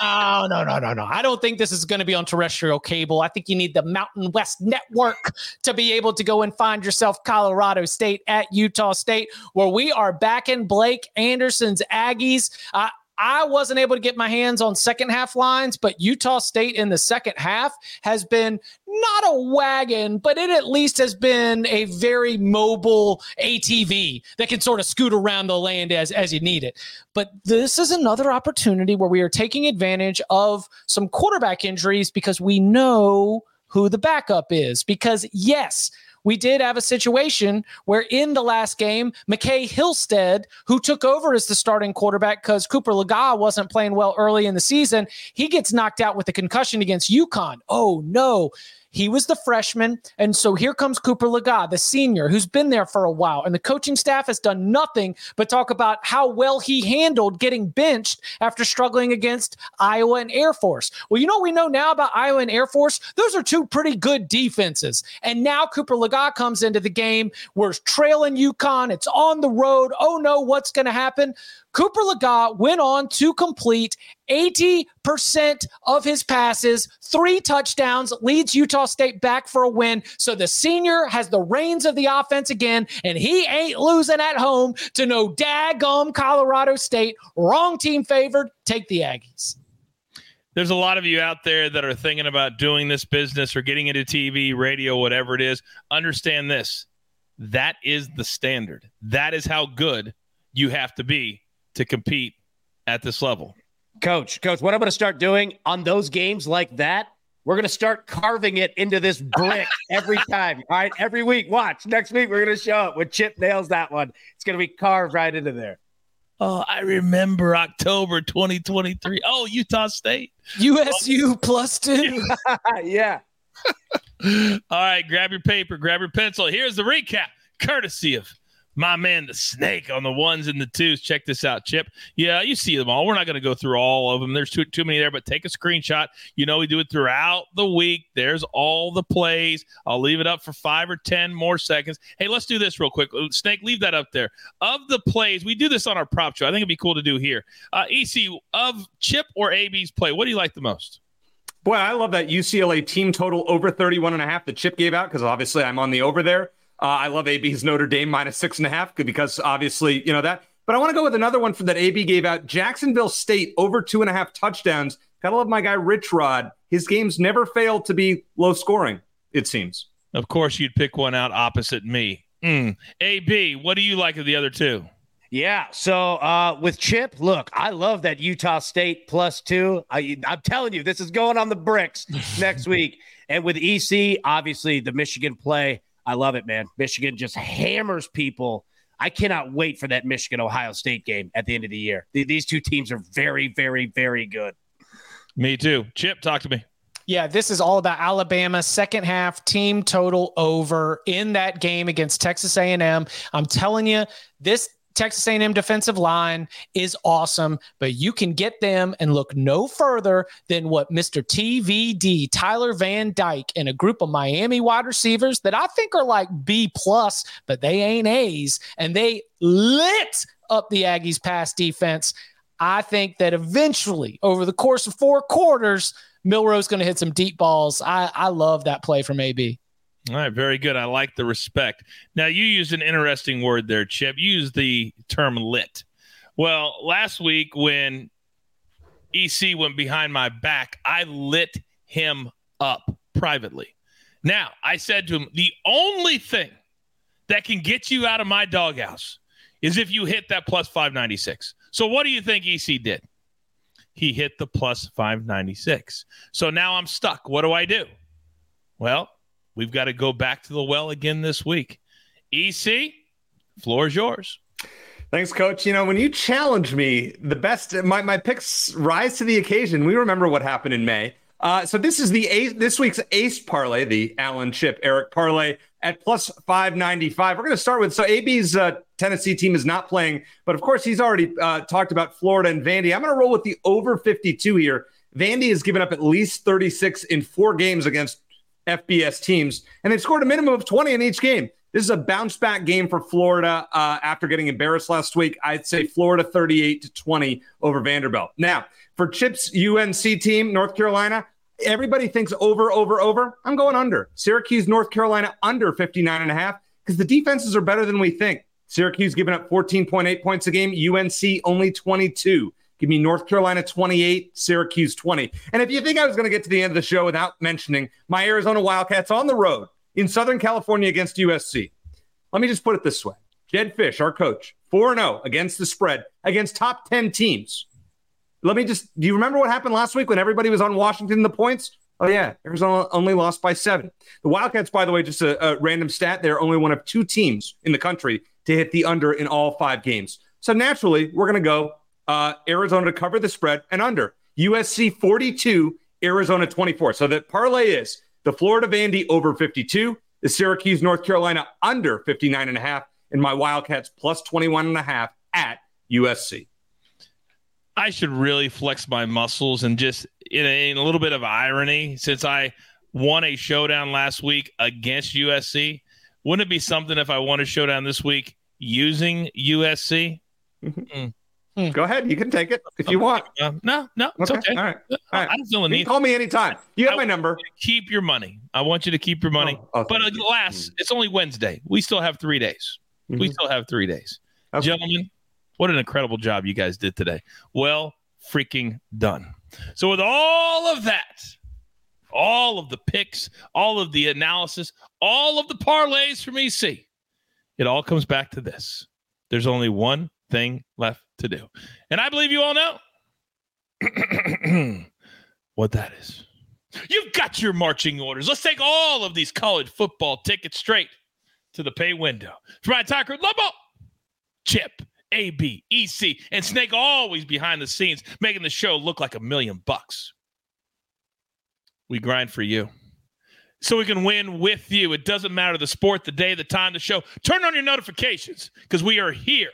Oh, no, no, no, no. I don't think this is going to be on terrestrial cable. I think you need the Mountain West Network to be able to go and find yourself Colorado State at Utah State, where we are backing Blake Anderson's Aggies. Uh, I wasn't able to get my hands on second half lines, but Utah State in the second half has been not a wagon, but it at least has been a very mobile A T V that can sort of scoot around the land as, as you need it. But this is another opportunity where we are taking advantage of some quarterback injuries because we know who the backup is. Because yes, we did have a situation where in the last game, McKay Hillstead, who took over as the starting quarterback because Cooper Liga wasn't playing well early in the season, he gets knocked out with a concussion against UConn. Oh, no. He was the freshman, and so here comes Cooper Liga, the senior, who's been there for a while, and the coaching staff has done nothing but talk about how well he handled getting benched after struggling against Iowa and Air Force. Well, you know what we know now about Iowa and Air Force? Those are two pretty good defenses, and now Cooper Liga comes into the game. We're trailing UConn. It's on the road. Oh, no, what's going to happen? Cooper Liga went on to complete eighty percent of his passes, three touchdowns, leads Utah State back for a win. So the senior has the reins of the offense again, and he ain't losing at home to no daggum Colorado State. Wrong team favored. Take the Aggies. There's a lot of you out there that are thinking about doing this business or getting into T V, radio, whatever it is. Understand this. That is the standard. That is how good you have to be to compete at this level. Coach, Coach, what I'm going to start doing on those games like that, we're going to start carving it into this brick every time. All right, every week. Watch. Next week, we're going to show up when Chip nails that one. It's going to be carved right into there. Oh, I remember October twenty twenty-three. Oh, Utah State. U S U plus two. Yeah. All right, grab your paper, grab your pencil. Here's the recap, courtesy of my man, the snake on the ones and the twos. Check this out, Chip. Yeah, you see them all. We're not going to go through all of them. There's too, too many there, but take a screenshot. You know we do it throughout the week. There's all the plays. I'll leave it up for five or ten more seconds. Hey, let's do this real quick. Snake, leave that up there. Of the plays, we do this on our prop show. I think it'd be cool to do here. Uh, E C, of Chip or A B's play, what do you like the most? Boy, I love that U C L A team total over thirty-one and a half that Chip gave out because obviously I'm on the over there. Uh, I love A B's Notre Dame minus six and a half because obviously, you know that. But I want to go with another one that A B gave out. Jacksonville State over two and a half touchdowns. Gotta love my guy Rich Rod. His games never fail to be low scoring, it seems. Of course, you'd pick one out opposite me. Mm. A B, what do you like of the other two? Yeah, so uh, with Chip, look, I love that Utah State plus two. I, I'm telling you, this is going on the bricks next week. And with E C, obviously the Michigan play. I love it, man. Michigan just hammers people. I cannot wait for that Michigan-Ohio State game at the end of the year. These two teams are very, very, very good. Me too. Chip, talk to me. Yeah, this is all about Alabama second half team total over in that game against Texas A and M. I'm telling you, this Texas A and M defensive line is awesome, but you can get them and look no further than what Mister T V D, Tyler Van Dyke, and a group of Miami wide receivers that I think are like B plus, but they ain't A's, and they lit up the Aggies pass defense. I think that eventually over the course of four quarters, Milroe's going to hit some deep balls. I, I love that play from A B. All right, very good. I like the respect. Now, you used an interesting word there, Chip. You used the term lit. Well, last week when E C went behind my back, I lit him up privately. Now, I said to him, the only thing that can get you out of my doghouse is if you hit that plus five ninety-six. So what do you think E C did? He hit the plus five ninety-six. So now I'm stuck. What do I do? Well, we've got to go back to the well again this week. E C, floor is yours. Thanks, Coach. You know, when you challenge me, the best, my, my picks rise to the occasion. We remember what happened in May. Uh, so this is the this week's ace parlay, the Allen, Chip, Eric parlay. at plus five ninety-five. We're going to start with, so A B's uh, Tennessee team is not playing, but of course he's already uh, talked about Florida and Vandy. I'm going to roll with the over fifty-two here. Vandy has given up at least thirty-six in four games against F B S teams, and they've scored a minimum of twenty in each game. This is a bounce-back game for Florida uh, after getting embarrassed last week. I'd say Florida thirty-eight to twenty over Vanderbilt. Now, for Chip's U N C team, North Carolina, everybody thinks over, over, over. I'm going under. Syracuse, North Carolina, under fifty-nine and a half because the defenses are better than we think. Syracuse giving up fourteen point eight points a game. U N C only twenty-two. Give me North Carolina twenty-eight, Syracuse twenty. And if you think I was going to get to the end of the show without mentioning my Arizona Wildcats on the road in Southern California against U S C. Let me just put it this way. Jed Fish, our coach, four and oh against the spread, against top ten teams. Let me just, do you remember what happened last week when everybody was on Washington in the points? Oh, yeah, Arizona only lost by seven. The Wildcats, by the way, just a, a random stat, they're only one of two teams in the country to hit the under in all five games. So naturally, we're going to go uh, Arizona to cover the spread and under. U S C forty-two, Arizona twenty-four. So the parlay is the Florida Vandy over fifty-two, the Syracuse North Carolina under fifty-nine and a half, and my Wildcats plus twenty-one and a half at U S C. I should really flex my muscles and just in a, in a little bit of irony, since I won a showdown last week against U S C, wouldn't it be something if I won a showdown this week using U S C? Mm-hmm. Mm. Go ahead. You can take it if you want. Uh, no, no, it's okay. okay. All right. All right. I don't need. Call me anytime. You have I my number. You keep your money. I want you to keep your money. Oh, oh, but alas, you. It's only Wednesday. We still have three days. Mm-hmm. We still have three days. Okay. Gentlemen, what an incredible job you guys did today. Well, freaking done. So with all of that, all of the picks, all of the analysis, all of the parlays from E C, it all comes back to this. There's only one thing left to do. And I believe you all know what that is. You've got your marching orders. Let's take all of these college football tickets straight to the pay window. For my talker, Lobo, Chip, A B, E C, and Snake always behind the scenes, making the show look like a million bucks. We grind for you so we can win with you. It doesn't matter the sport, the day, the time, the show. Turn on your notifications because we are here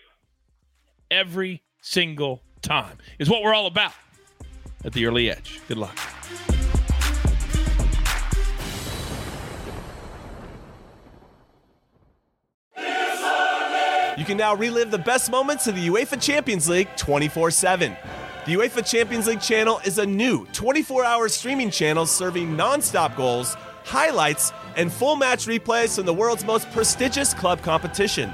every single time is what we're all about at the early edge. Good luck. You can now relive the best moments of the UEFA Champions League twenty-four seven. The UEFA Champions League channel is a new twenty-four hour streaming channel serving non-stop goals, highlights, and full match replays from the world's most prestigious club competition.